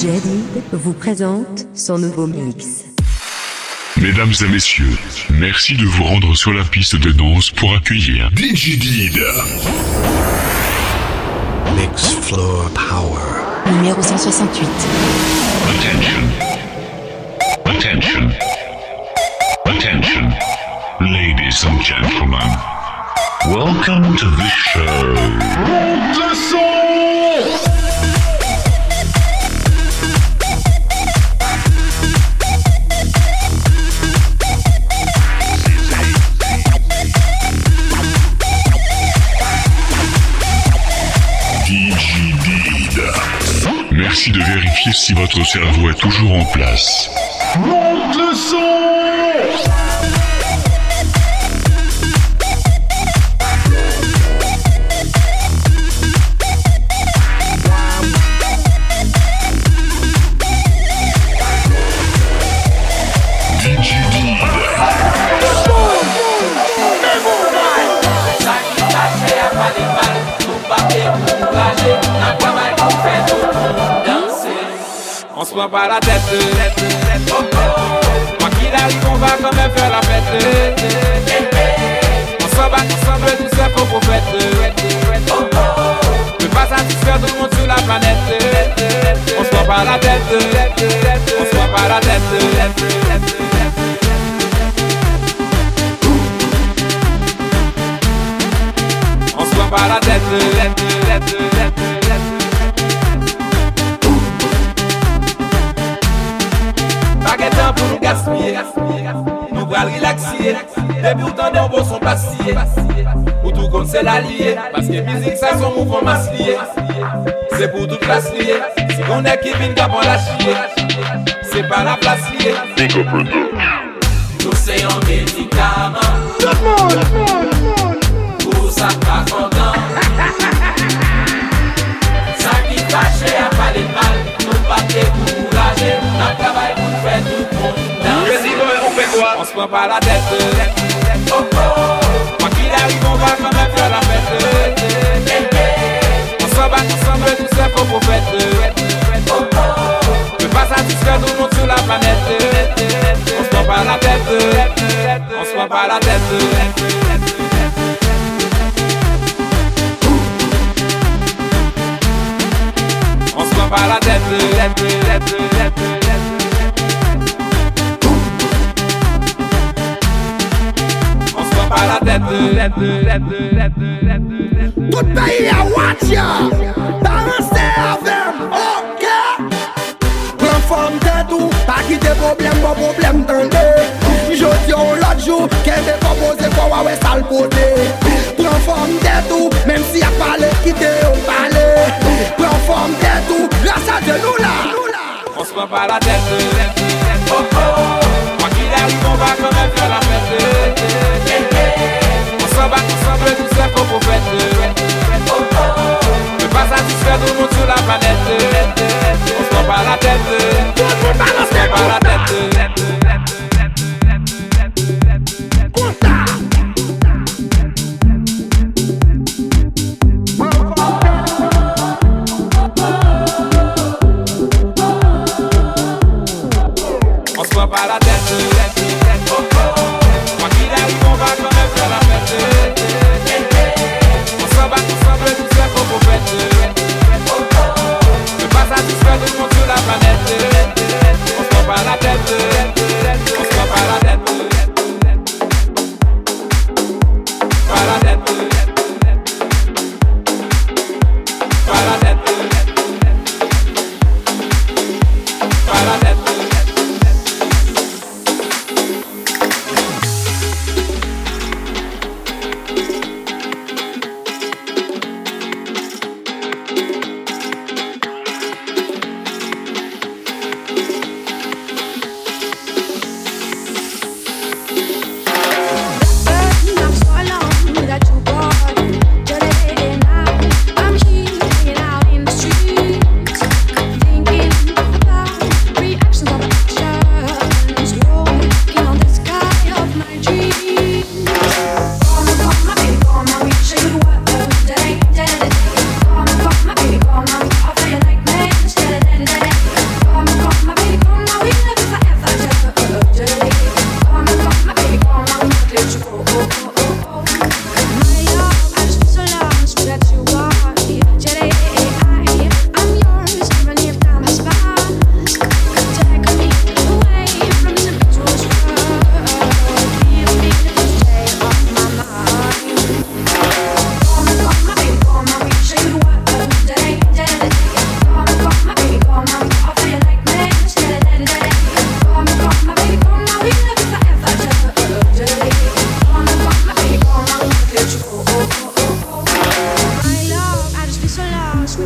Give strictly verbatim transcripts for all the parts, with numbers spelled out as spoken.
D J Dig vous présente son nouveau mix. Mesdames et messieurs, merci de vous rendre sur la piste de danse pour accueillir DigiDid. Mix Floor Power. Numéro cent soixante-huit. Attention. Attention. Attention. Ladies and gentlemen. Welcome to this show. Monte le son! Merci de vérifier si votre cerveau est toujours en place. Monte le son! On se prend pas la tête, quoi qu'il arrive on va quand même faire la fête. On se bat ensemble tout ça pour qu'on fête. Ne pas satisfaire tout le monde sur la planète. On se prend pas la tête, on se prend pas la tête. On se prend pas la tête. Pour nous gaspiller, nous bras relaxer. Depuis autant d'en bon sont passés. Pour tout comme c'est l'allié. Parce que musique ça son mouvement masse lié. C'est pour toute classe liée. Si on est qui vient d'abord la chier. C'est pas la place liée. Nous c'est un médicament. Tout le monde. Pour ça pas content. Ça qui fâche à pas les mal. Nous pas décourager. Nous travaillons. On se prend pas la tête, oh oh. Quoi qu'il arrive on va quand même faire la fête. On se bat ensemble tout ça pour qu'on fête. Oh oh. Ne pas satisfaire tout le monde sur la planète. On se prend pas la tête, on se prend pas la tête. On se prend pas la tête. Pas la tête, tête, tête, tête, tête, tête. Tout pays à watch ya. Balancez avec, ok. Prends forme de tout, pas quitter problème, pas problème, tendez. Jodi ou l'autre jour, qu'elle te propose, faut avoir sale poté. Prends forme de tout, même si y'a pas les quitter, on parlait. Prends forme de tout, grâce à Dieu nous là. On se prend pas la tête, oh oh. Quoi qu'il arrive, on va quand même faire la fête. On se bat ensemble tout ça pour qu'on fête. Ne pas satisfaire tout le monde sur la planète. On se prend pas la tête. Tout le monde balance les balles à la tête. Comme ça.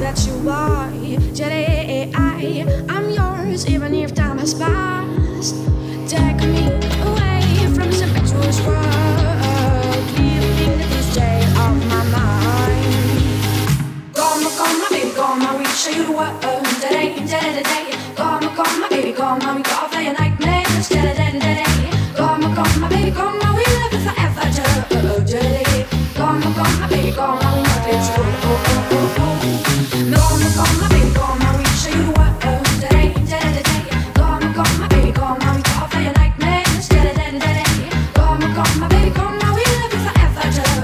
that you are. Today I, I'm yours even if time has passed. Take me away from this impetuous world, leaving this day of my mind. Call me, call my baby, call my we show you the world. Today, today, today. Call me, call my baby, call my we call play a nightmare. Today, today, today. Call me, call my baby, call my we love it forever. Today, call me, call my baby, call my we love it forever. Call me, call my baby, call my we show you the world. Today, today, today. Call me, call my baby, call my we call play a nightmare. Today, today, today. Call me, call my baby, call my we love it forever. Today,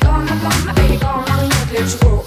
call me, call my baby, call my we love it forever.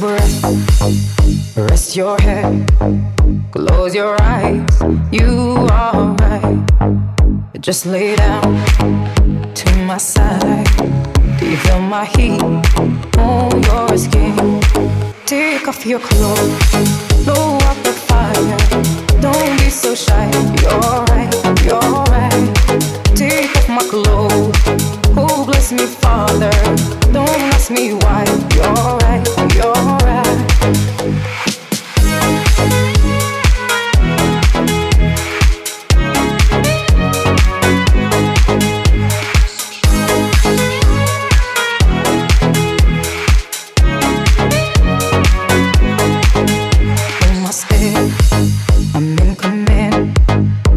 breath, rest your head, close your eyes, you are right. Just lay down to my side. Do you feel my heat on your skin? Take off your clothes, blow up the fire. Don't be so shy, you're right, you're right. Take off my clothes. Oh, bless me, Father, don't ask me why. You're right, you're right. In my stead, I'm in command.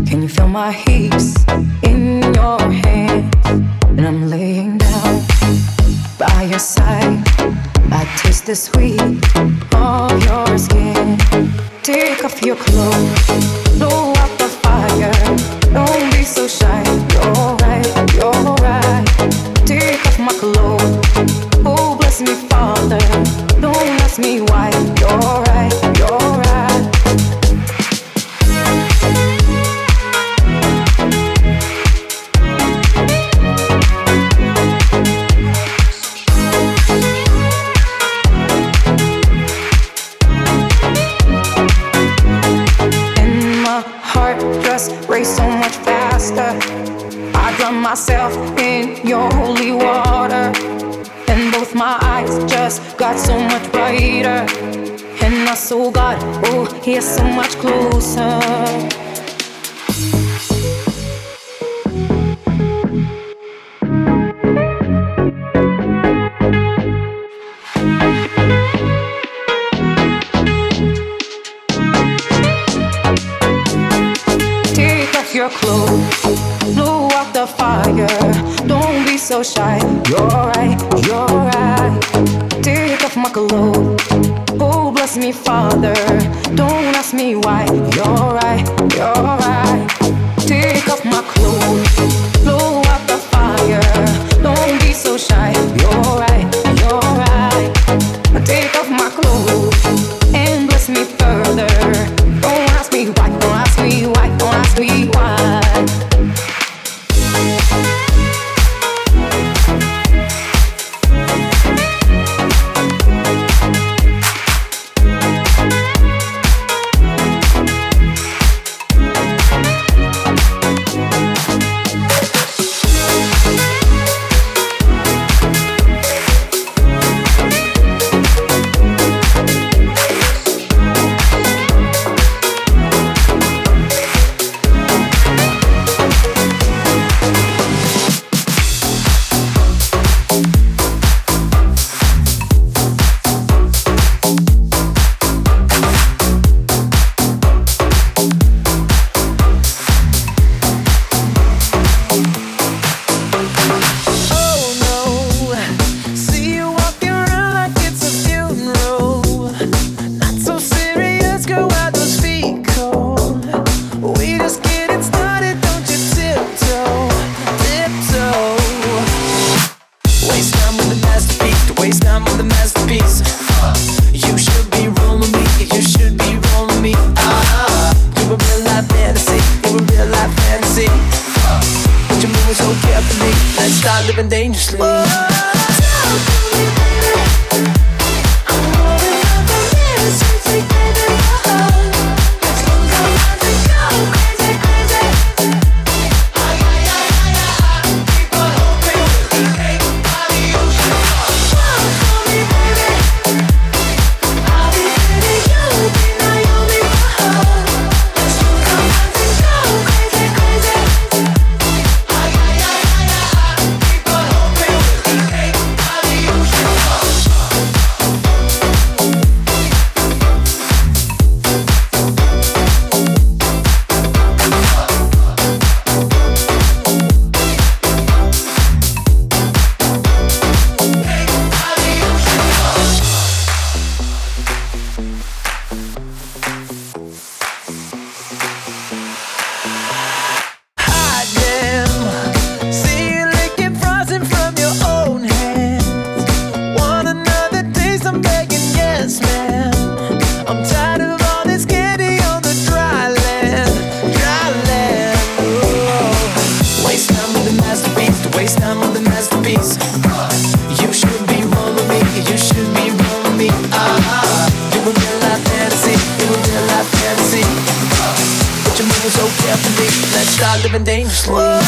Can you feel my heaps in your hands? And I'm laying down by your side. I taste the sweet of your skin. Take off your clothes, blow out the fire. Don't be so shy, you're right, you're right. Take off my clothes, oh bless me, Father. Don't ask me why, you're right, you're right. Race so much faster. I drown myself in your holy water, and both my eyes just got so much brighter. And I saw God, oh, He's so much closer. Your clothes, blow out the fire. Don't be so shy. You're right, you're right. Take off my clothes. Oh, bless me, Father. Don't ask me why. You're right, you're right. Take off my clothes. Blow out the fire. Don't be so shy. You're right, you're right. Take off my clothes and bless me further. Don't ask me why. Don't ask me why. Don't ask me why. start living dangerously.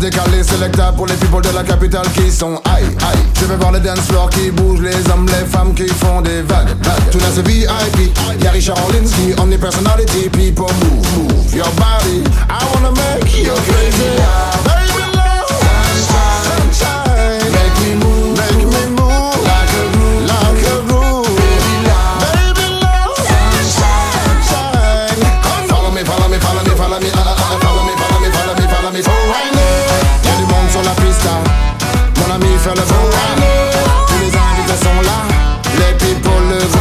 Décalé, sélectable pour les people de la capitale qui sont high, high. Je veux voir le dance floor qui bouge, les hommes, les femmes qui font des vagues, vagues. Tout là c'est V I P, y'a Richard Olinsky, omnipersonality, people move, move your body. I wanna make you crazy, baby love, sunshine, sunshine. Make me move, make me move, like a groove, like a groove. Baby love, baby love, sunshine, sunshine. Follow me, follow me, follow me, follow me, ah, ah, follow me, follow me, follow me, follow me, follow me. Sur la piste, mon ami fait le vent. Tous les invités sont là, les people le vont.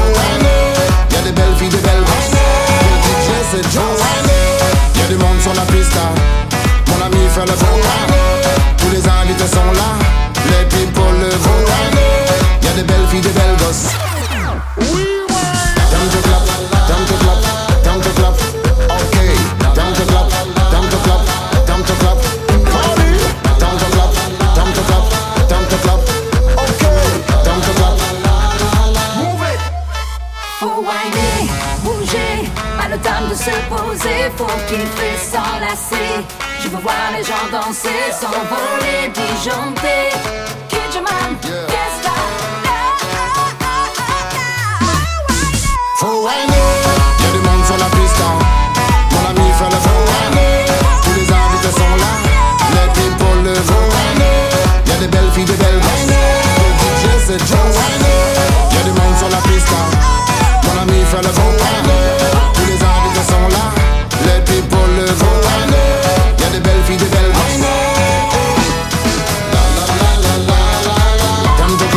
Y'a des belles filles, des belles grosses. Le D J c'est Joe. Y'a du monde sur la piste, mon ami fait le vent. Tous les invités sont là, les people le vont. Y'a des belles filles, des belles gosses. Down to clap, down to clap, down to clap. Okay, down to clap, down to clap, down to clap. De se poser, faut kiffer, s'enlacer. Je veux voir les gens danser, s'envoler, disjoncter. Kidjaman, fiesta, faut aimer. Y'a du monde sur la piste, mon ami fait le faux. Tous les invités sont là, les people le vont. Y'a des belles filles, des belles gosses. Le D J c'est Joe. Y'a du monde sur la piste, mon ami fait le faux. Sont là, les people le vont. Y'a des belles filles, des belles grosses. La la la la la la la.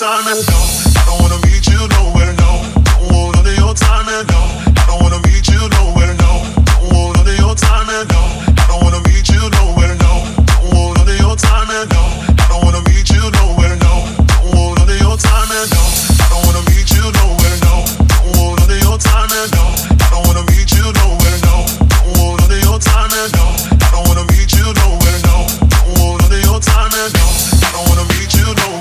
time and no, I don't wanna meet you nowhere, no. Don't want none of your time and no, I don't wanna meet you nowhere, no. Don't want none of your time and no, I don't wanna meet you nowhere, no. Don't want none of your time and no, I don't wanna meet you nowhere, no. Don't want none of your time and no, I don't wanna meet you nowhere, no. Don't want none of your time and no, I don't wanna meet you nowhere, no. Don't want none of your time and no, I don't wanna meet you nowhere, no. Don't want none of your time and no, I don't wanna meet you nowhere.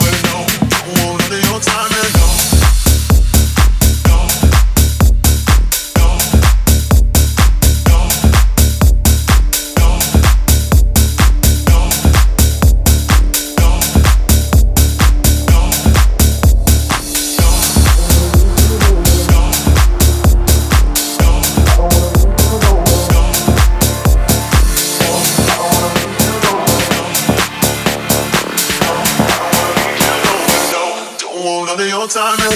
Time and go.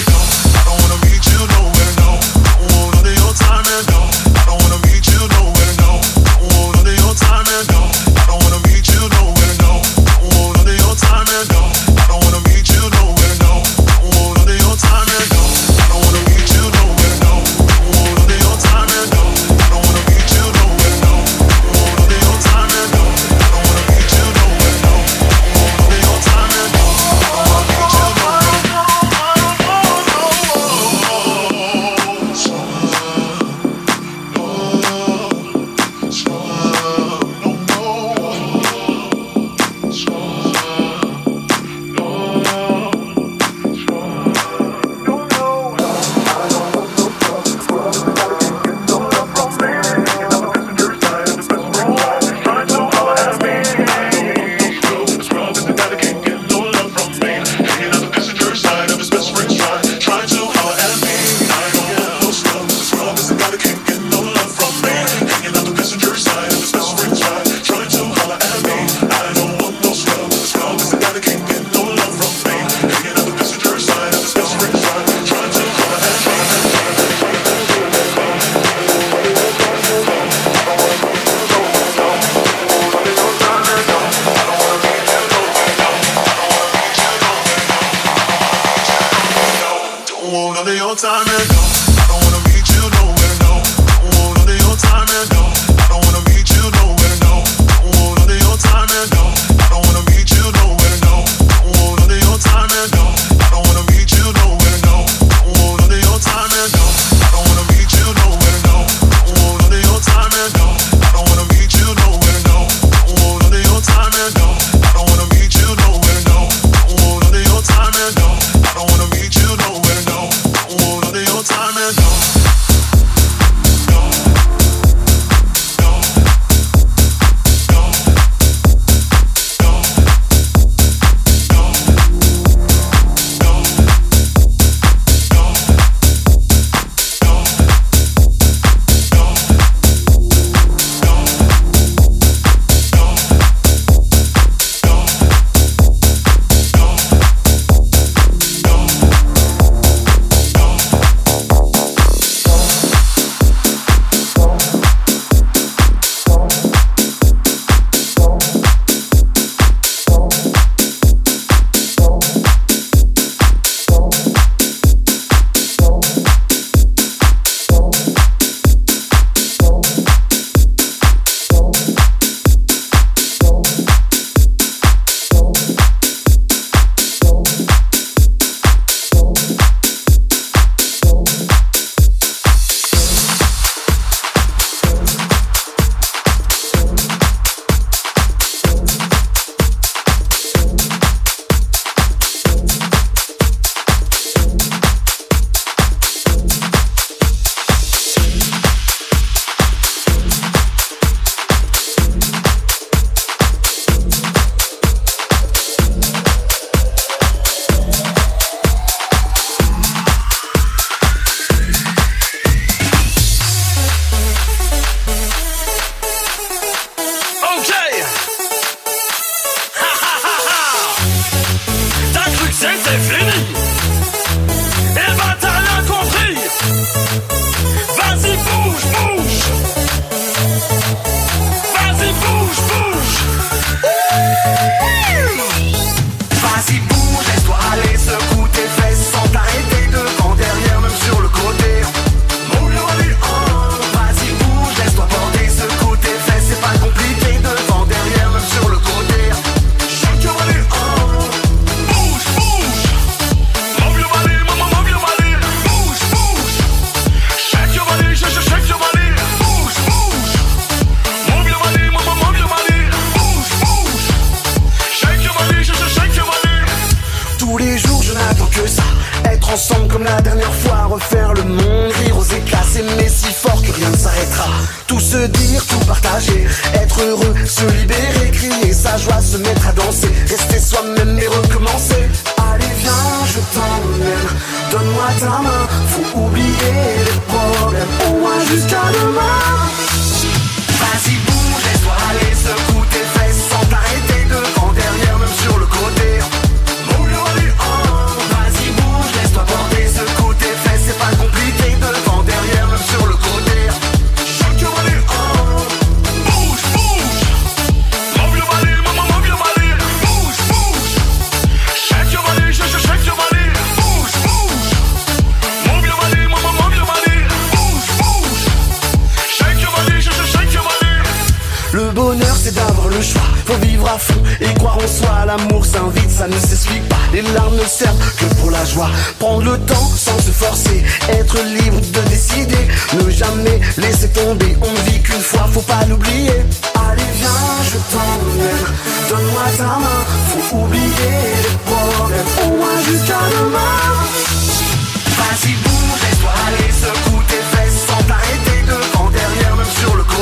Time and go. I don't wanna meet you nowhere, no. Don't want none of your time and go. I don't wanna meet you nowhere, no. Don't want none of your time and go. I don't wanna meet you nowhere, no. Don't want none of your time and go. I don't wanna meet you nowhere, no. Don't want none of your time and go. I don't wanna meet you nowhere, no. Don't want none of your time and go. I don't wanna meet you nowhere, no. Don't want none of your time and go. I don't wanna meet you nowhere, no. Don't want none of your time and go. I don't wanna meet you nowhere. I ensemble comme la dernière fois, refaire le monde, rire aux éclats, s'aimer si fort que rien ne s'arrêtera. Tout se dire, tout partager, être heureux, se libérer, crier sa joie, se mettre à danser, rester soi-même et recommencer. Allez viens, je t'emmène, donne-moi ta main, faut oublier les problèmes, au moins jusqu'à demain. Vas-y bouge, laisse-toi aller, secoue tes fesses sans t'arrêter, devant, derrière, même sur le côté. Et croire en soi, l'amour s'invite, ça ne s'explique pas. Les larmes ne servent que pour la joie. Prendre le temps sans se forcer, être libre de décider, ne jamais laisser tomber. On ne vit qu'une fois, faut pas l'oublier. Allez viens, je t'emmène, donne-moi ta main, faut oublier les problèmes, au moins jusqu'à demain. Vas-y bouge, laisse-toi aller, secoue tes fesses sans t'arrêter, devant, derrière, même sur le côté.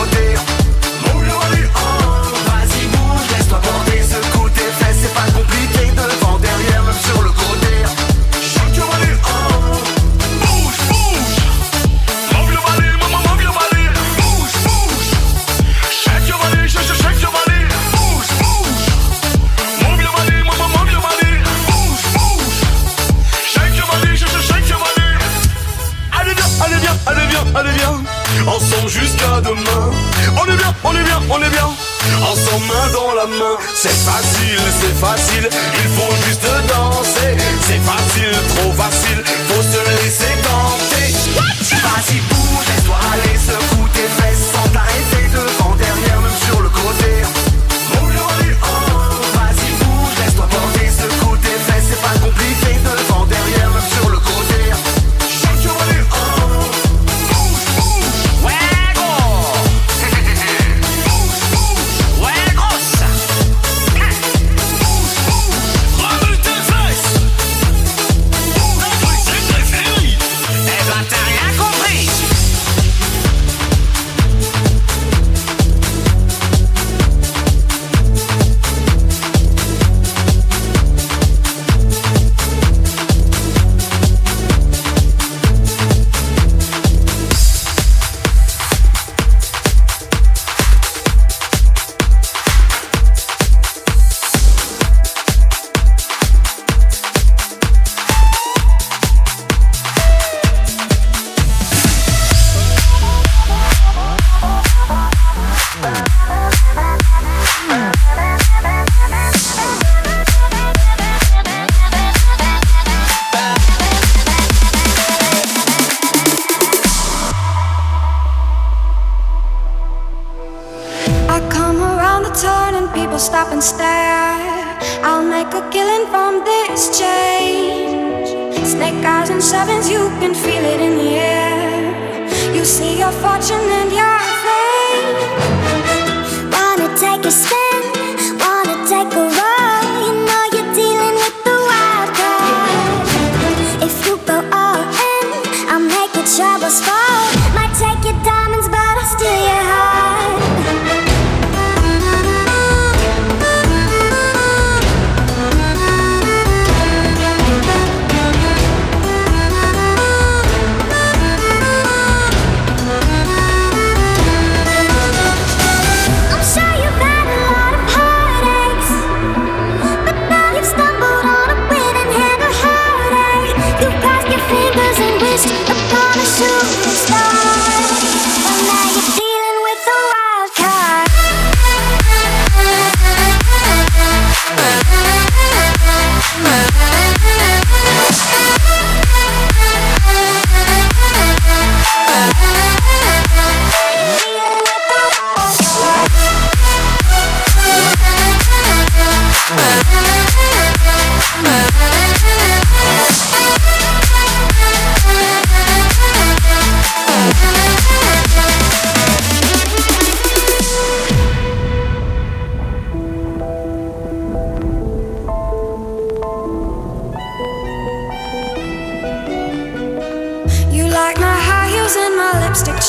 Ensemble jusqu'à demain. On est bien, on est bien, on est bien. Ensemble main dans la main. C'est facile, c'est facile, il faut juste danser. C'est facile, trop facile, faut se laisser tenter. Vas-y bouge, laisse-toi aller, secoue tes fesses sans t'arrêter, devant, derrière, même sur le côté. Vas-y bouge, laisse-toi porter, secoue tes fesses, c'est pas compliqué, devant, derrière, même sur le côté.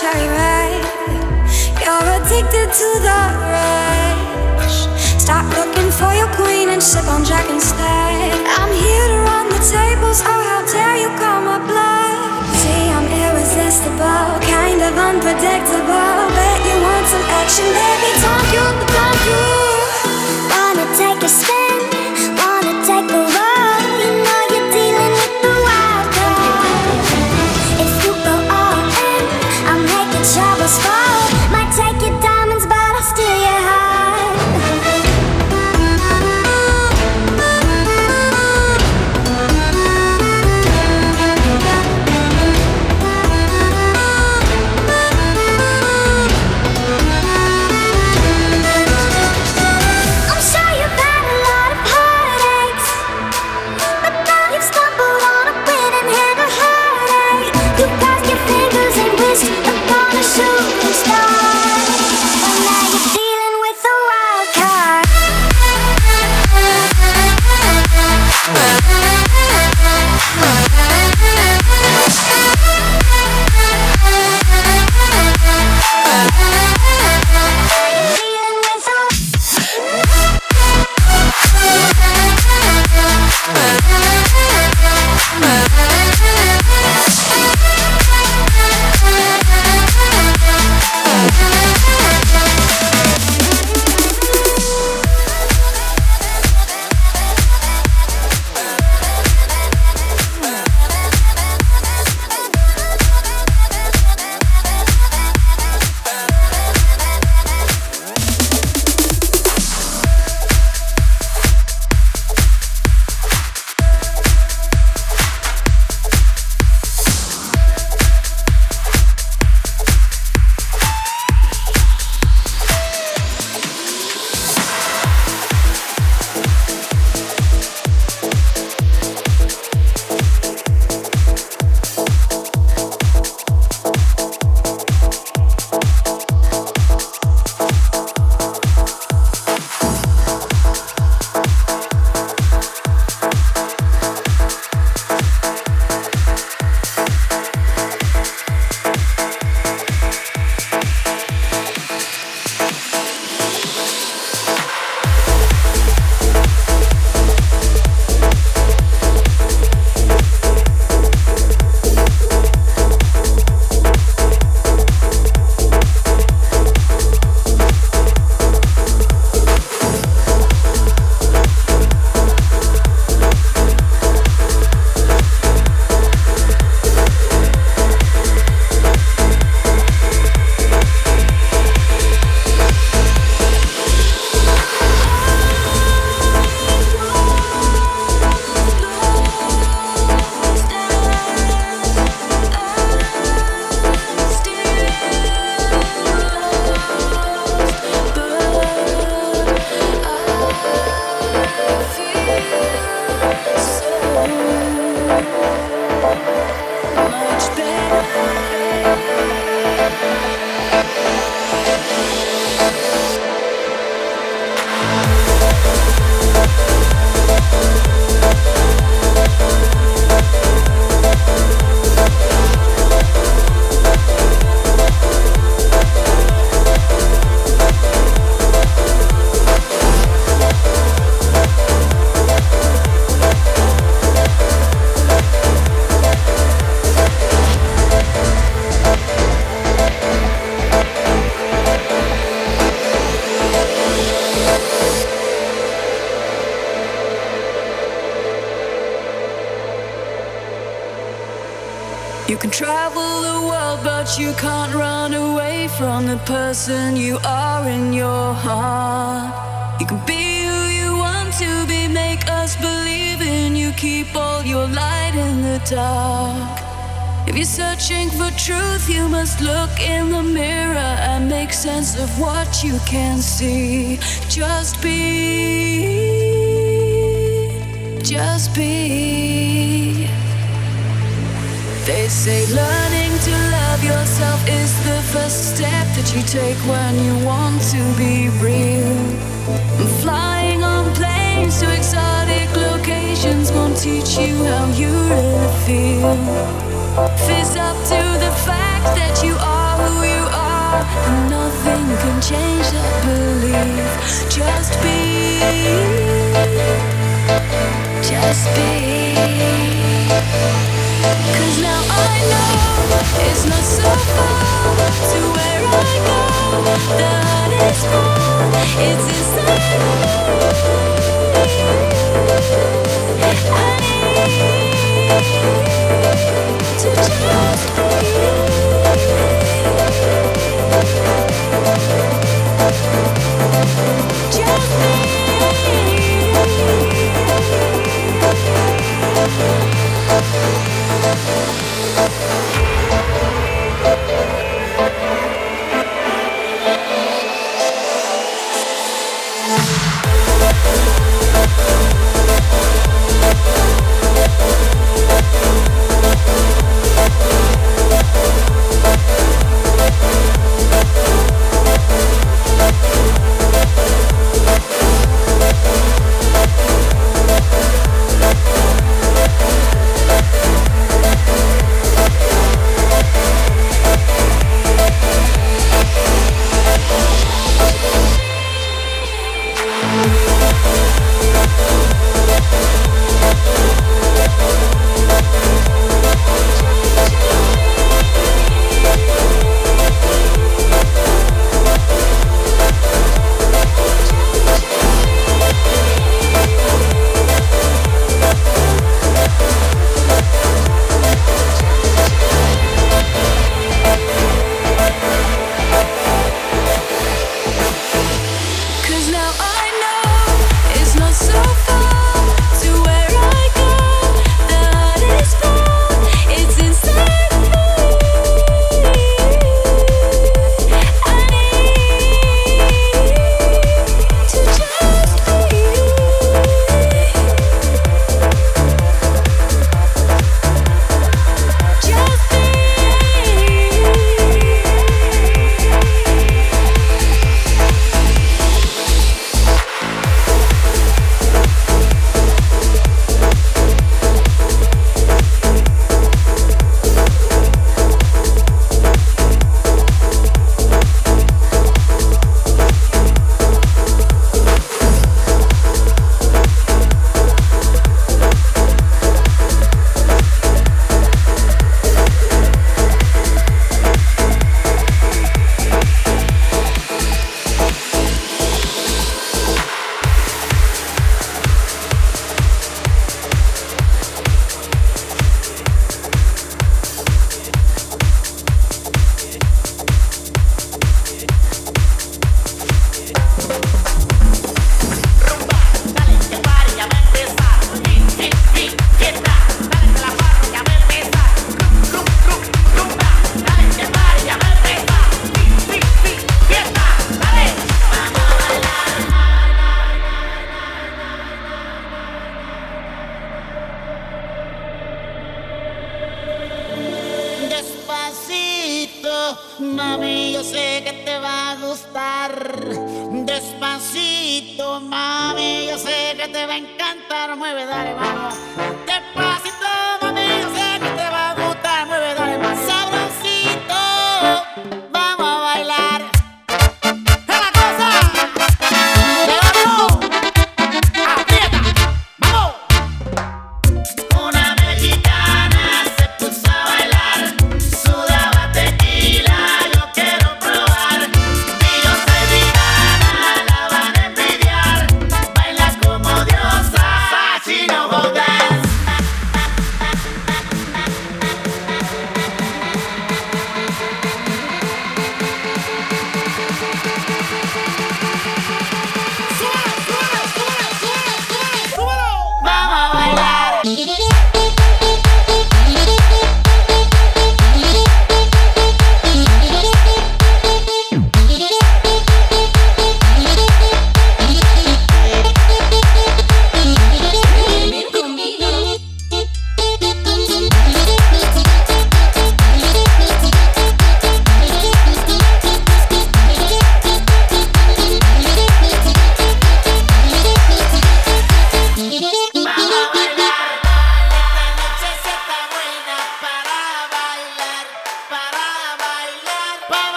shy ride. You're addicted to the rush. Stop looking for your queen and sip on Jack instead. I'm here to run the tables, oh how dare you call my bluff. See, I'm irresistible, kind of unpredictable. Bet you want some action, baby, don't you, don't you? Wanna take a spin, wanna take a roll. You know you're dealing with the wild card. If you go all in, I'm making trouble fall. Might take your diamonds, but I'll steal your heart. I'm sure you've had a lot of heartaches, but now you've stumbled on a win and had a heartache. You crossed your fingers and wished upon a shooting star, but now you're dealing with a wild card. Dealing with a You can travel the world, but you can't run away from the person you are in your heart. You can be who you want to be, make us believe in you, keep all your light in the dark. If you're searching for truth, you must look in the mirror and make sense of what you can see. Just be, just be. They say learning to love yourself is the first step that you take when you want to be real. And flying on planes to exotic locations won't teach you how you really feel. Face up to the fact that you are who Nothing can change that belief. Just be, just be. 'Cause now I know it's not so far to where I go. The heart is full, it's inside me. I need to just.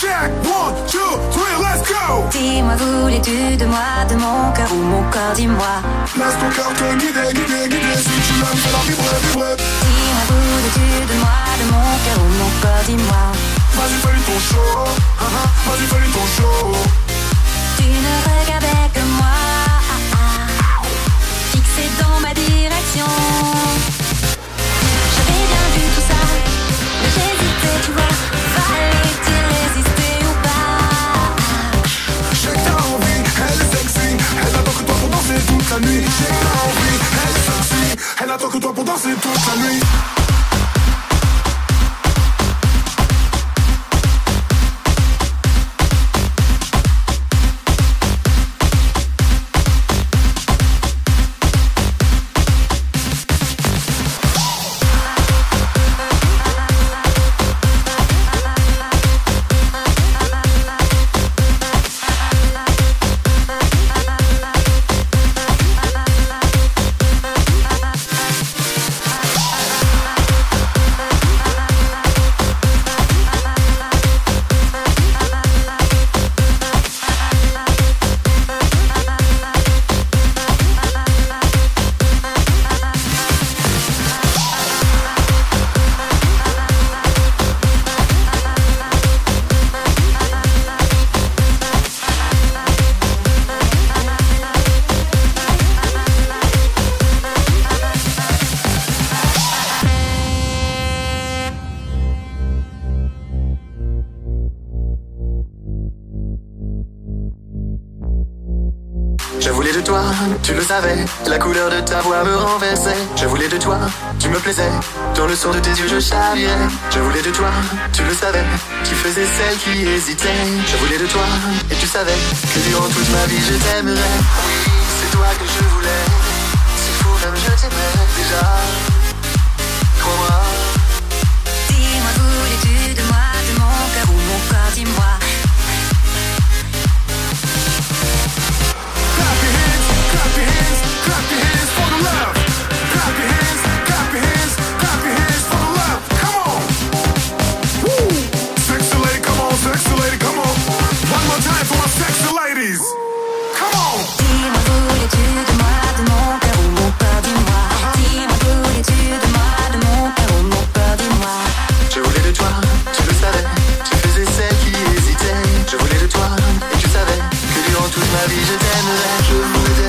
Check, one, two, three, let's go. Dis-moi, voulais-tu de moi, de mon cœur ou mon corps, dis-moi. Laisse ton cœur te guider, guider, guider. Si tu l'aimes, fais-la vibrer, vibrer. Dis-moi, voulais-tu de moi, de mon cœur ou mon corps, dis-moi. Vas-y, fais-lui ton show, uh-huh. Vas-y, fais-lui ton show. Tu ne regardais que moi, ah, ah. Fixé dans ma direction. J'avais bien vu tout ça, mais j'hésitais, tu vois. Fallait-il résister ou pas? J'ai que t'as envie, elle est sexy. Elle attend que toi pour danser toute la nuit. J'ai que t'as envie, elle est sexy. Elle attend que toi pour danser toute la nuit. Tu le savais, la couleur de ta voix me renversait. Je voulais de toi, tu me plaisais. Dans le son de tes yeux je chavirais. Je voulais de toi, tu le savais. Tu faisais celle qui hésitait. Je voulais de toi, et tu savais que durant toute ma vie je t'aimerais. Oui, c'est toi que je voulais. C'est fou comme je t'aimais déjà. Crois-moi. Dis-moi, voulais-tu de moi, de mon cœur ou mon corps, dis-moi. Clap your hands for the love. Clap your hands, clap your hands, clap your hands for the love. Come on. Woo. Sexy lady, come on, sexy lady, come on. One more time for our sexy ladies. Come on. Dis-moi, voulais-tu de moi, de mon cœur ou mon corps, dis-moi. Dis-moi, voulais-tu de moi, de mon cœur ou mon corps, dis-moi. Je voulais de toi, tu le savais. Tu faisais celle qui hésitait. Je voulais de toi, et tu savais que durant toute ma vie je t'aimerais. Je voulais de toi.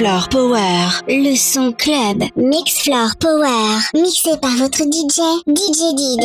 Floor Power, le son club. Mix Floor Power, mixé par votre D J, D J Dig.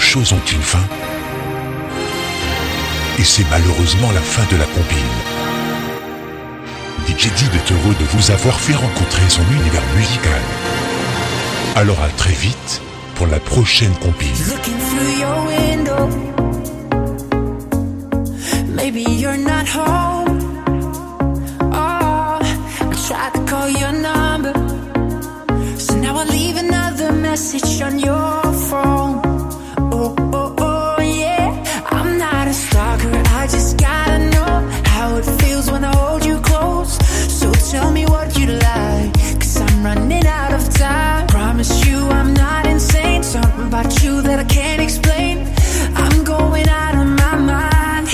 Choses ont une fin, et c'est malheureusement la fin de la compile. D J Dig est heureux de vous avoir fait rencontrer son univers musical. Alors à très vite pour la prochaine compile. Looking through your window, maybe you're not home. Oh, I tried to call your number, so now I leave another message on your phone. Oh, oh, oh, yeah, I'm not a stalker, I just gotta know. tell me what you'd like, cause I'm running out of time. Promise you I'm not insane, something about you that I can't explain. I'm going out of my mind.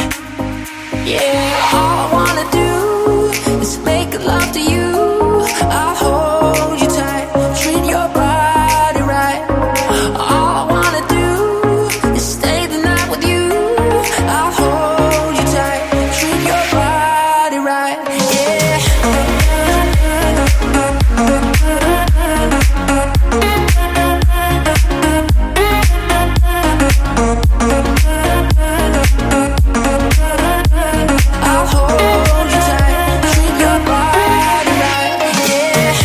Yeah, all I wanna do is make love to you. I'll hold you tight, treat your body right. All I wanna do is stay the night with you. I'll hold you tight, treat your body right. Yeah, I'll hold you tight, treat your body right. Yeah.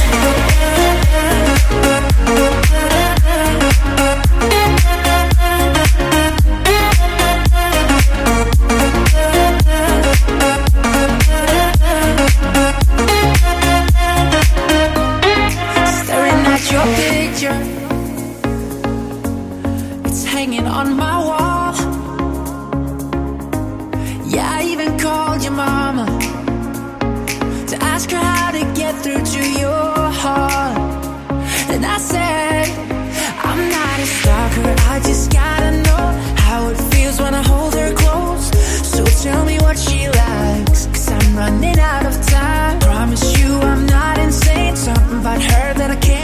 Staring at your picture, it's hanging on my wall. Yeah, I even called your mama to ask her how to get through to your heart. And I said, I'm not a stalker, I just gotta know how it feels when I hold her close. So tell me what she likes, cause I'm running out of time. Promise you I'm not insane, something about her that I can't